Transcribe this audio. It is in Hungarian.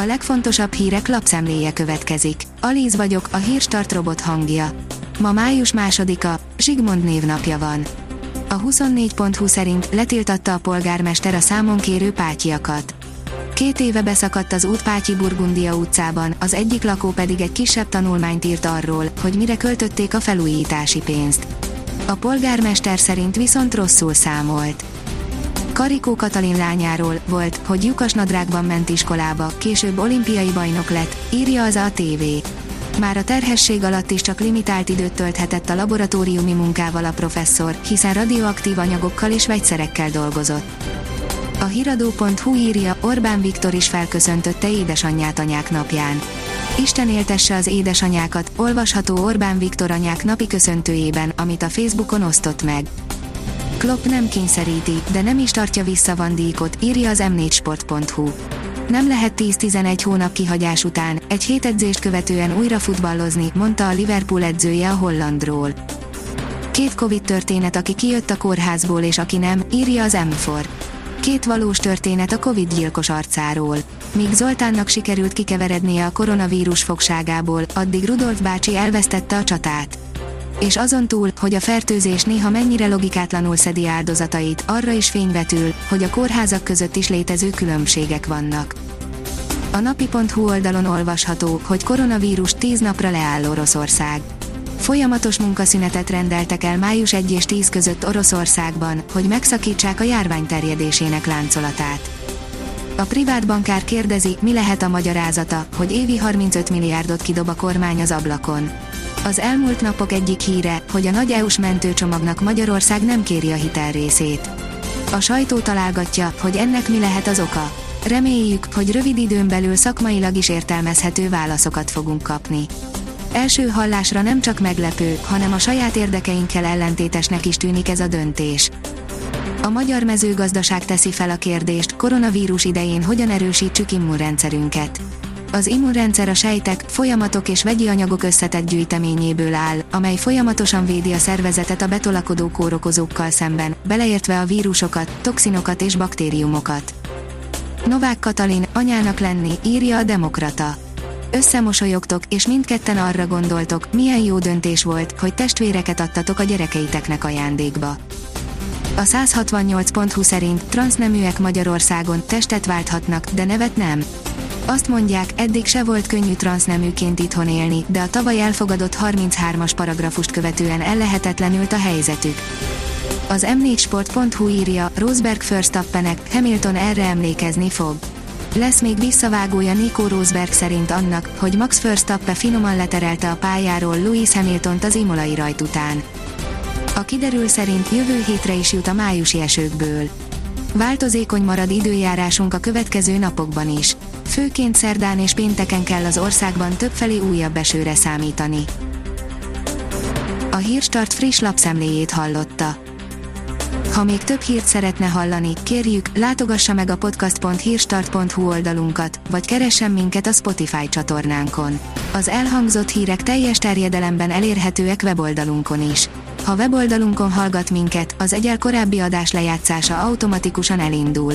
a legfontosabb hírek lapszemléje következik. Alíz vagyok, a hírstart robot hangja. Ma május 2-a, Zsigmond névnapja van. A 24.20 szerint letiltatta a polgármester a számon kérő pátyiakat. 2 éve beszakadt az út Pátyi-Burgundia utcában, az egyik lakó pedig egy kisebb tanulmányt írt arról, hogy mire költötték a felújítási pénzt. A polgármester szerint viszont rosszul számolt. Karikó Katalin lányáról volt, hogy lyukasnadrágban ment iskolába, később olimpiai bajnok lett, írja az ATV. Már a terhesség alatt is csak limitált időt tölthetett a laboratóriumi munkával a professzor, hiszen radioaktív anyagokkal és vegyszerekkel dolgozott. A hiradó.hu írja, Orbán Viktor is felköszöntötte édesanyját anyák napján. Isten éltesse az édesanyákat, olvasható Orbán Viktor anyák napi köszöntőjében, amit a Facebookon osztott meg. Klopp nem kényszeríti, de nem is tartja vissza Van Dijkot, írja az m4sport.hu. Nem lehet 10-11 hónap kihagyás után, egy hét edzést követően újra futballozni, mondta a Liverpool edzője a hollandról. 2 Covid történet, aki kijött a kórházból és aki nem, írja az M4. 2 valós történet a Covid gyilkos arcáról. Míg Zoltánnak sikerült kikeverednie a koronavírus fogságából, addig Rudolf bácsi elvesztette a csatát. És azon túl, hogy a fertőzés néha mennyire logikátlanul szedi áldozatait, arra is fényvetül, hogy a kórházak között is létező különbségek vannak. A napi.hu oldalon olvasható, hogy koronavírus 10 napra leáll Oroszország. Folyamatos munkaszünetet rendeltek el május 1 és 10 között Oroszországban, hogy megszakítsák a járvány terjedésének láncolatát. A privát bankár kérdezi, mi lehet a magyarázata, hogy évi 35 milliárdot kidob a kormány az ablakon. Az elmúlt napok egyik híre, hogy a nagy EU-s mentőcsomagnak Magyarország nem kéri a hitel részét. A sajtó találgatja, hogy ennek mi lehet az oka. Reméljük, hogy rövid időn belül szakmailag is értelmezhető válaszokat fogunk kapni. Első hallásra nem csak meglepő, hanem a saját érdekeinkkel ellentétesnek is tűnik ez a döntés. A magyar mezőgazdaság teszi fel a kérdést, koronavírus idején hogyan erősítsük immunrendszerünket. Az immunrendszer a sejtek, folyamatok és vegyi anyagok összetett gyűjteményéből áll, amely folyamatosan védi a szervezetet a betolakodó kórokozókkal szemben, beleértve a vírusokat, toxinokat és baktériumokat. Novák Katalin, anyának lenni, írja a Demokrata. Összemosolyogtok, és mindketten arra gondoltok, milyen jó döntés volt, hogy testvéreket adtatok a gyerekeiteknek ajándékba. A 168.20 szerint transzneműek Magyarországon testet válthatnak, de nevet nem. Azt mondják, eddig se volt könnyű transzneműként itthon élni, de a tavaly elfogadott 33-as paragrafust követően ellehetetlenült a helyzetük. Az m4sport.hu írja, Rosberg Verstappenek, Hamilton erre emlékezni fog. Lesz még visszavágója Nico Rosberg szerint annak, hogy Max Verstappen finoman leterelte a pályáról Lewis Hamiltont az imolai rajt után. A kiderül szerint jövő hétre is jut a májusi esőkből. Változékony marad időjárásunk a következő napokban is. Főként szerdán és pénteken kell az országban többfelé újabb esőre számítani. A Hírstart friss lapszemléjét hallotta. Ha még több hírt szeretne hallani, kérjük, látogassa meg a podcast.hírstart.hu oldalunkat, vagy keressen minket a Spotify csatornánkon. Az elhangzott hírek teljes terjedelemben elérhetőek weboldalunkon is. Ha weboldalunkon hallgat minket, az egyel korábbi adás lejátszása automatikusan elindul.